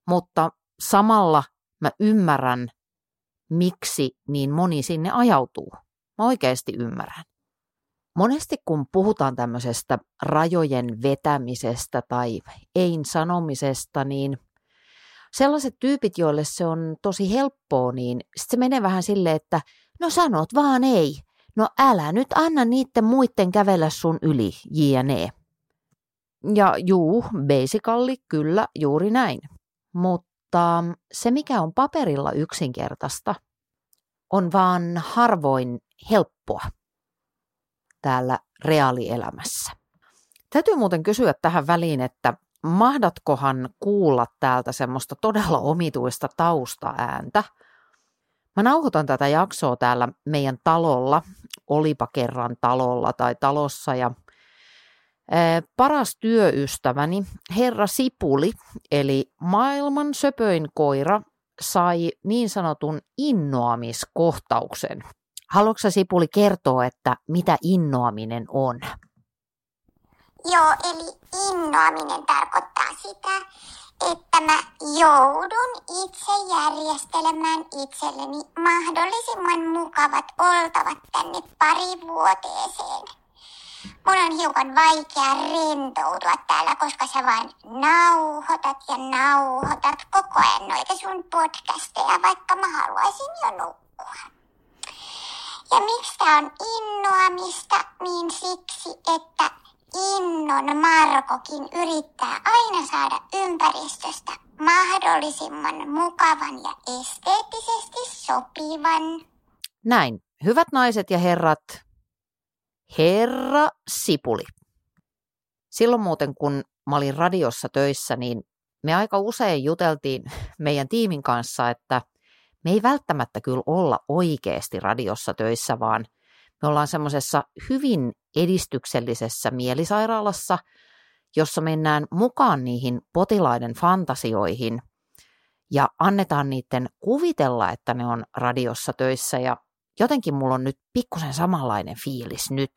Mutta samalla mä ymmärrän, miksi niin moni sinne ajautuu. Mä oikeasti ymmärrän. Monesti kun puhutaan tämmöisestä rajojen vetämisestä tai ein sanomisesta, niin sellaiset tyypit, joille se on tosi helppoa, niin sitten se menee vähän silleen, että no sanot vaan ei. No älä nyt anna niiden muiden kävellä sun yli, jne. Ja juu, basically, kyllä, juuri näin. Mutta se, mikä on paperilla yksinkertaista, on vaan harvoin helppoa täällä reaalielämässä. Täytyy muuten kysyä tähän väliin, että mahdatkohan kuulla täältä semmoista todella omituista taustaääntä. Mä nauhoitan tätä jaksoa täällä meidän talolla, olipa kerran talolla tai talossa, ja paras työystäväni, herra Sipuli, eli maailman söpöin koira, sai niin sanotun innoamiskohtauksen. Haluatko sä, Sipuli, kertoa, että mitä innoaminen on? Joo, eli innoaminen tarkoittaa sitä, että mä joudun itse järjestelemään itselleni mahdollisimman mukavat oltavat tänne pari vuoteeseen. Mun on hiukan vaikea rentoutua täällä, koska sä vaan nauhoitat koko ajan noita sun podcasteja, vaikka mä haluaisin jo nukkua. Ja miksi tää on innoamista, niin siksi, että innon Markokin yrittää aina saada ympäristöstä mahdollisimman mukavan ja esteettisesti sopivan. Näin, hyvät naiset ja herrat. Herra Sipuli. Silloin muuten, kun mä olin radiossa töissä, niin me aika usein juteltiin meidän tiimin kanssa, että me ei välttämättä kyllä olla oikeasti radiossa töissä, vaan me ollaan semmoisessa hyvin edistyksellisessä mielisairaalassa, jossa mennään mukaan niihin potilaiden fantasioihin ja annetaan niiden kuvitella, että ne on radiossa töissä ja jotenkin mulla on nyt pikkusen samanlainen fiilis nyt.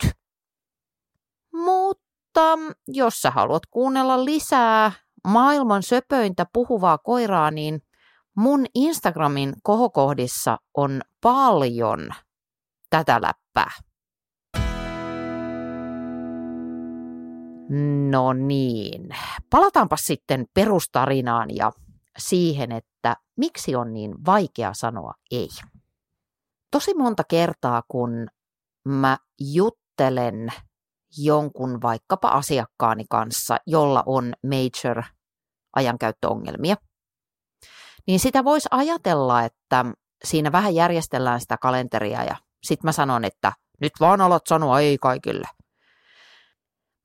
Mutta jos sä haluat kuunnella lisää maailman söpöintä puhuvaa koiraa, niin mun Instagramin kohokohdissa on paljon tätä läppää. No niin, palataanpa sitten perustarinaan ja siihen, että miksi on niin vaikea sanoa ei. Tosi monta kertaa, kun mä juttelen jonkun vaikkapa asiakkaani kanssa, jolla on major ajankäyttöongelmia, niin sitä voisi ajatella, että siinä vähän järjestellään sitä kalenteria ja sitten mä sanon, että nyt vaan alat sanoa ei kaikille.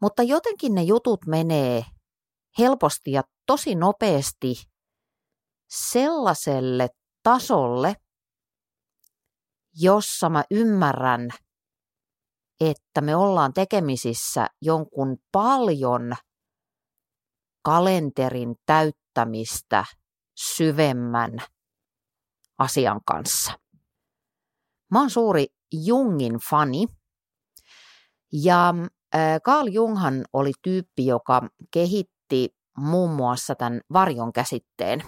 Mutta jotenkin ne jutut menee helposti ja tosi nopeasti sellaiselle tasolle, jossa mä ymmärrän, että me ollaan tekemisissä jonkun paljon kalenterin täyttämistä syvemmän asian kanssa. Mä oon suuri Jungin fani ja Carl Junghan oli tyyppi, joka kehitti muun muassa tämän varjon käsitteen.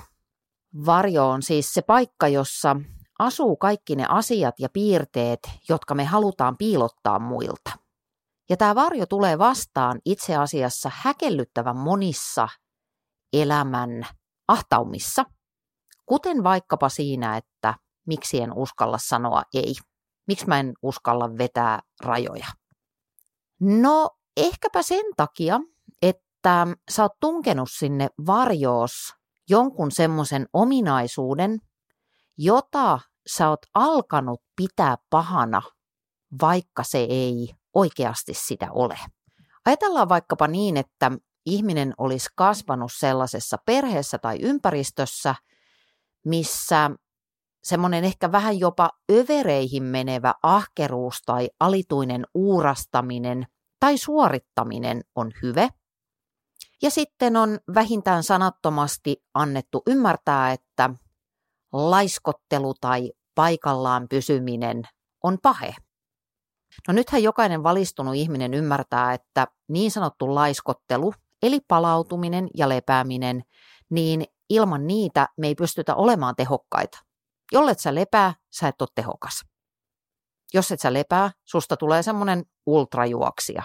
Varjo on siis se paikka, jossa asuu kaikki ne asiat ja piirteet, jotka me halutaan piilottaa muilta. Ja tämä varjo tulee vastaan itse asiassa häkellyttävän monissa elämän ahtaumissa, kuten vaikkapa siinä, että miksi en uskalla sanoa ei, miksi mä en uskalla vetää rajoja. No ehkäpä sen takia, että sä oot tunkenut sinne varjoos jonkun semmoisen ominaisuuden, jota sä oot alkanut pitää pahana, vaikka se ei oikeasti sitä ole. Ajatellaan vaikkapa niin, että ihminen olisi kasvanut sellaisessa perheessä tai ympäristössä, missä semmoinen ehkä vähän jopa övereihin menevä ahkeruus tai alituinen uurastaminen tai suorittaminen on hyve. Ja sitten on vähintään sanattomasti annettu ymmärtää, että laiskottelu tai paikallaan pysyminen on pahe. No nythän jokainen valistunut ihminen ymmärtää, että niin sanottu laiskottelu, eli palautuminen ja lepääminen, niin ilman niitä me ei pystytä olemaan tehokkaita. Jollet sä lepää, sä et ole tehokas. Jos et sä lepää, susta tulee semmoinen ultrajuoksija,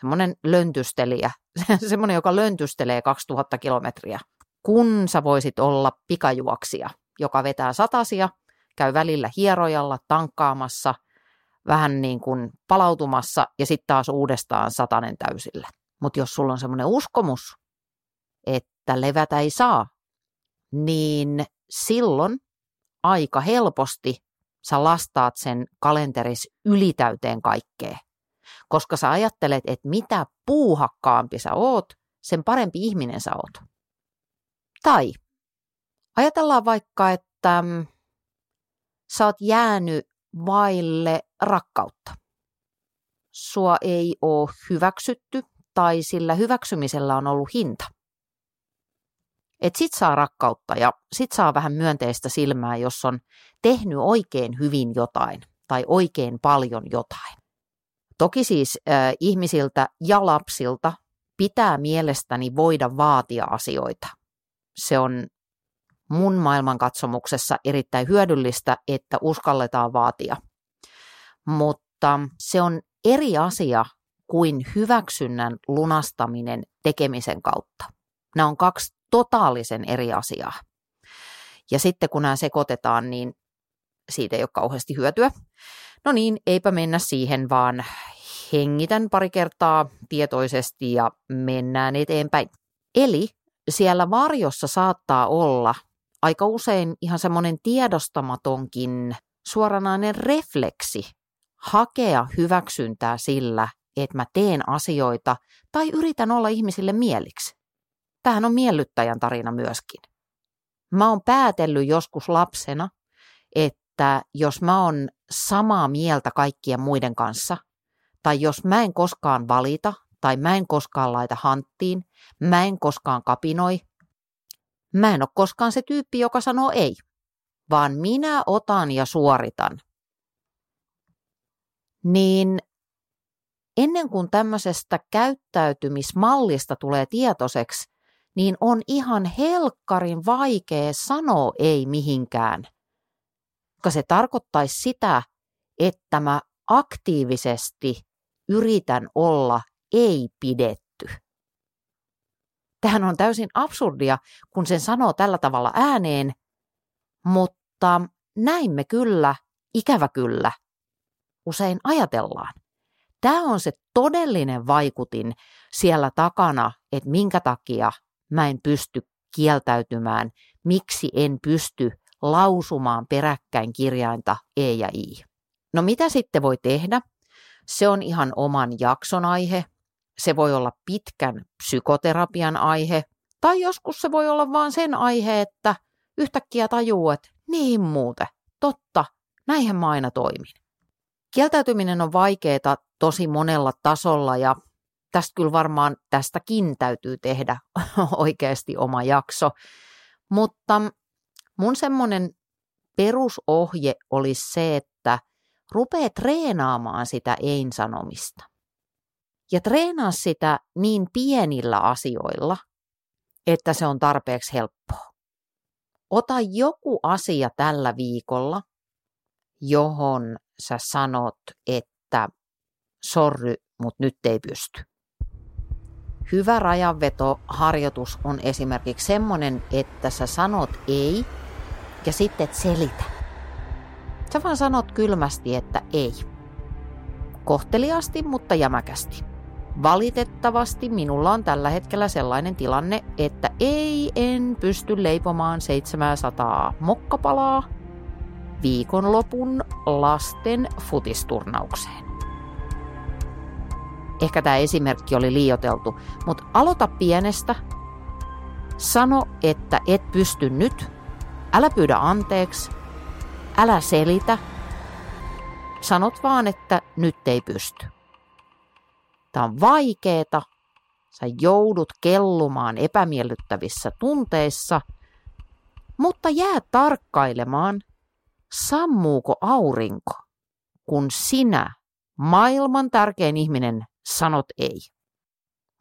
semmoinen löntystelijä, semmoinen, joka löntystelee 2000 kilometriä, kun sä voisit olla pikajuoksija, joka vetää satasia, käy välillä hierojalla, tankkaamassa, vähän niin kuin palautumassa ja sitten taas uudestaan satanen täysillä. Mutta jos sulla on semmoinen uskomus, että levätä ei saa, niin silloin aika helposti sä lastaat sen kalenteris ylitäyteen kaikkea, koska sä ajattelet, että mitä puuhakkaampi sä oot, sen parempi ihminen sä oot. Tai ajatellaan vaikka, että sä oot jäänyt vaille rakkautta. Sua ei ole hyväksytty tai sillä hyväksymisellä on ollut hinta. Et sit saa rakkautta ja sit saa vähän myönteistä silmää, jos on tehnyt oikein hyvin jotain tai oikein paljon jotain. Toki siis ihmisiltä ja lapsilta pitää mielestäni voida vaatia asioita. Se on mun maailmankatsomuksessa erittäin hyödyllistä, että uskalletaan vaatia. Mutta se on eri asia kuin hyväksynnän lunastaminen tekemisen kautta. Nämä on kaksi totaalisen eri asiaa. Ja sitten kun nämä sekoitetaan, niin siitä ei ole kauheasti hyötyä. No niin, eipä mennä siihen, vaan hengitän pari kertaa tietoisesti ja mennään eteenpäin. Eli siellä varjossa saattaa olla aika usein ihan semmoinen tiedostamatonkin suoranainen refleksi hakea hyväksyntää sillä, että mä teen asioita tai yritän olla ihmisille mieliksi. Tämähän on miellyttäjän tarina myöskin. Mä oon päätellyt joskus lapsena, että jos mä oon samaa mieltä kaikkien muiden kanssa, tai jos mä en koskaan valita tai mä en koskaan laita hanttiin, mä en koskaan kapinoi, mä en ole koskaan se tyyppi, joka sanoo ei, vaan minä otan ja suoritan. Niin ennen kuin tämmöisestä käyttäytymismallista tulee tietoiseksi, niin on ihan helkkarin vaikea sanoa ei mihinkään. Koska se tarkoittaisi sitä, että mä aktiivisesti yritän olla ei pidetty. Tähän on täysin absurdia, kun sen sanoo tällä tavalla ääneen, mutta näin me kyllä, ikävä kyllä, usein ajatellaan. Tämä on se todellinen vaikutin siellä takana, että minkä takia mä en pysty kieltäytymään, miksi en pysty lausumaan peräkkäin kirjainta e ja i. No mitä sitten voi tehdä? Se on ihan oman jakson aihe, se voi olla pitkän psykoterapian aihe, tai joskus se voi olla vaan sen aihe, että yhtäkkiä tajuu, että niin muuten, totta, näinhän mä aina toimin. Kieltäytyminen on vaikeaa tosi monella tasolla ja tästä kyllä varmaan tästäkin täytyy tehdä oikeasti oma jakso, mutta mun semmoinen perusohje olisi se, että rupee treenaamaan sitä ei-sanomista. Ja treenaa sitä niin pienillä asioilla, että se on tarpeeksi helppoa. Ota joku asia tällä viikolla, johon sä sanot, että sorry, mutta nyt ei pysty. Hyvä rajanvetoharjoitus on esimerkiksi semmoinen, että sä sanot ei ja sitten et selitä. Sä vaan sanot kylmästi, että ei. Kohteliaasti, mutta jämäkästi. Valitettavasti minulla on tällä hetkellä sellainen tilanne, että ei, en pysty leipomaan 700 mokkapalaa viikonlopun lasten futisturnaukseen. Ehkä tämä esimerkki oli liioiteltu, mutta aloita pienestä. Sano, että et pysty nyt. Älä pyydä anteeksi. Älä selitä. Sanot vaan, että nyt ei pysty. Tämä on vaikeeta. Sä joudut kellumaan epämiellyttävissä tunteissa, mutta jää tarkkailemaan, sammuuko aurinko, kun sinä, maailman tärkein ihminen, sanot ei.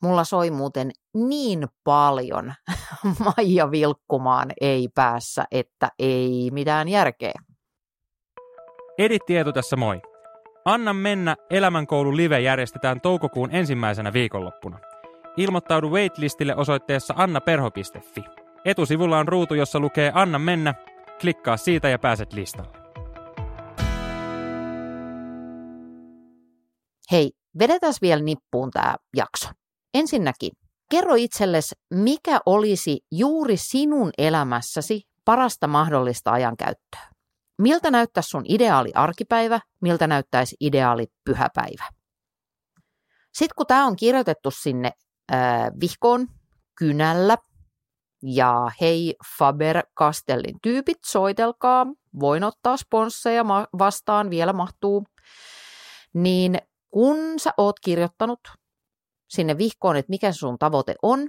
Mulla soi muuten niin paljon Maija vilkkumaan ei päässä, että ei mitään järkeä. Edit-Tietu tässä moi. Anna mennä Elämänkoulu live järjestetään toukokuun 1. viikonloppuna. Ilmoittaudu waitlistille osoitteessa annaperho.fi. Etusivulla on ruutu, jossa lukee Anna mennä. Klikkaa siitä ja pääset listalle. Hei, vedetään vielä nippuun tämä jakso. Ensinnäkin, kerro itsellesi, mikä olisi juuri sinun elämässäsi parasta mahdollista ajankäyttöä. Miltä näyttäisi sun ideaali arkipäivä, miltä näyttäisi ideaali pyhäpäivä. Sitten kun tämä on kirjoitettu sinne vihkoon kynällä ja hei Faber-Castellin tyypit, soitelkaa, voin ottaa sponsseja vastaan, vielä mahtuu, niin kun sä oot kirjoittanut sinne vihkoon, että mikä sun tavoite on,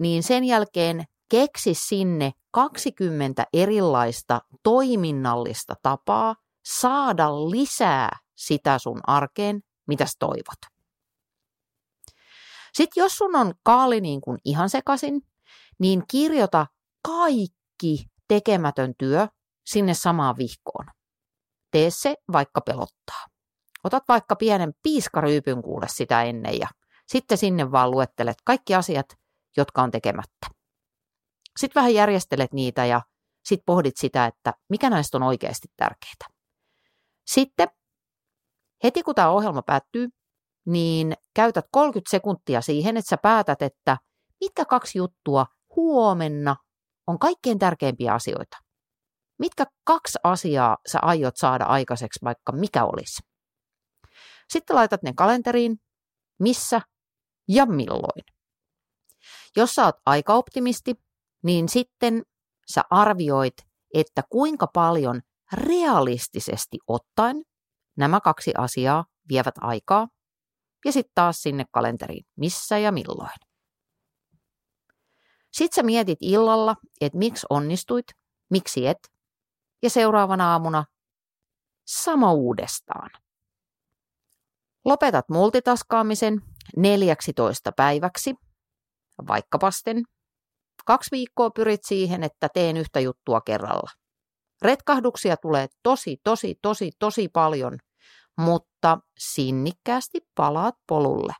niin sen jälkeen keksi sinne 20 erilaista toiminnallista tapaa saada lisää sitä sun arkeen, mitä sä toivot. Sitten jos sun on kaali niin kuin ihan sekaisin, niin kirjoita kaikki tekemätön työ sinne samaan vihkoon. Tee se vaikka pelottaa. Otat vaikka pienen piiskaryypyn kuule sitä ennen ja sitten sinne vaan luettelet kaikki asiat, jotka on tekemättä. Sitten vähän järjestelet niitä ja sitten pohdit sitä, että mikä näistä on oikeasti tärkeää. Sitten heti kun tämä ohjelma päättyy, niin käytät 30 sekuntia siihen, että sä päätät, että mitkä 2 juttua huomenna on kaikkein tärkeimpiä asioita. Mitkä 2 asiaa sä aiot saada aikaiseksi, vaikka mikä olisi. Sitten laitat ne kalenteriin, missä ja milloin. Jos sä oot aikaoptimisti, niin sitten sä arvioit, että kuinka paljon realistisesti ottaen nämä 2 asiaa vievät aikaa ja sitten taas sinne kalenteriin, missä ja milloin. Sitten sä mietit illalla, että miksi onnistuit, miksi et, ja seuraavana aamuna sama uudestaan. Lopetat multitaskaamisen 14 päiväksi, vaikkapa sitten. 2 viikkoa pyrit siihen, että teen yhtä juttua kerralla. Retkahduksia tulee tosi paljon, mutta sinnikkäästi palaat polulle.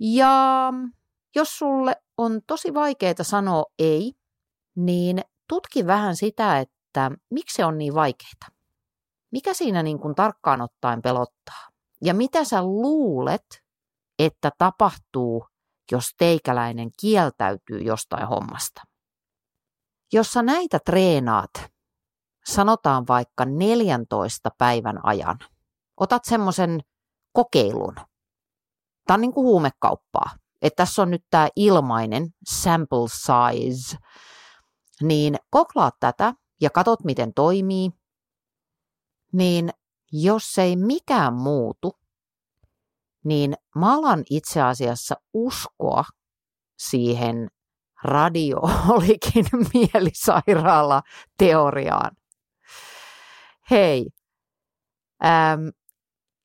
Ja jos sulle on tosi vaikeaa sanoa ei, niin tutki vähän sitä, että miksi se on niin vaikeaa. Mikä siinä niin kuin tarkkaan ottaen pelottaa? Ja mitä sä luulet, että tapahtuu, jos teikäläinen kieltäytyy jostain hommasta? Jos sä näitä treenaat, sanotaan vaikka 14 päivän ajan, otat semmoisen kokeilun. Tämä on niin kuin huumekauppaa, että tässä on nyt tämä ilmainen sample size. Niin koklaat tätä ja katot, miten toimii. Niin jos ei mikään muutu, niin mä alan itse asiassa uskoa siihen radio olikin mielisairaala teoriaan. Hei,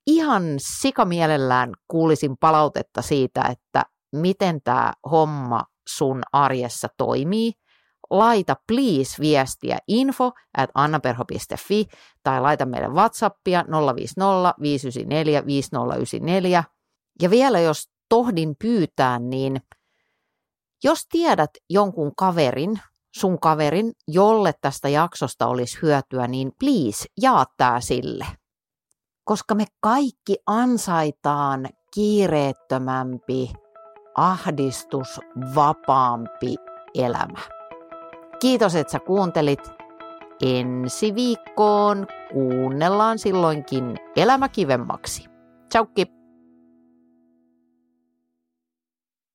ihan sikamielellään kuulisin palautetta siitä, että miten tämä homma sun arjessa toimii. Laita please viestiä info@annaperho.fi tai laita meille WhatsAppia 050 594 5094. Ja vielä jos tohdin pyytää, niin jos tiedät jonkun kaverin, sun kaverin, jolle tästä jaksosta olisi hyötyä, niin please jaa tää sille. Koska me kaikki ansaitaan kiireettömämpi, ahdistusvapaampi elämä. Kiitos, että sä kuuntelit. Ensi viikkoon kuunnellaan silloinkin elämä kivemmaksi. Tsaukki!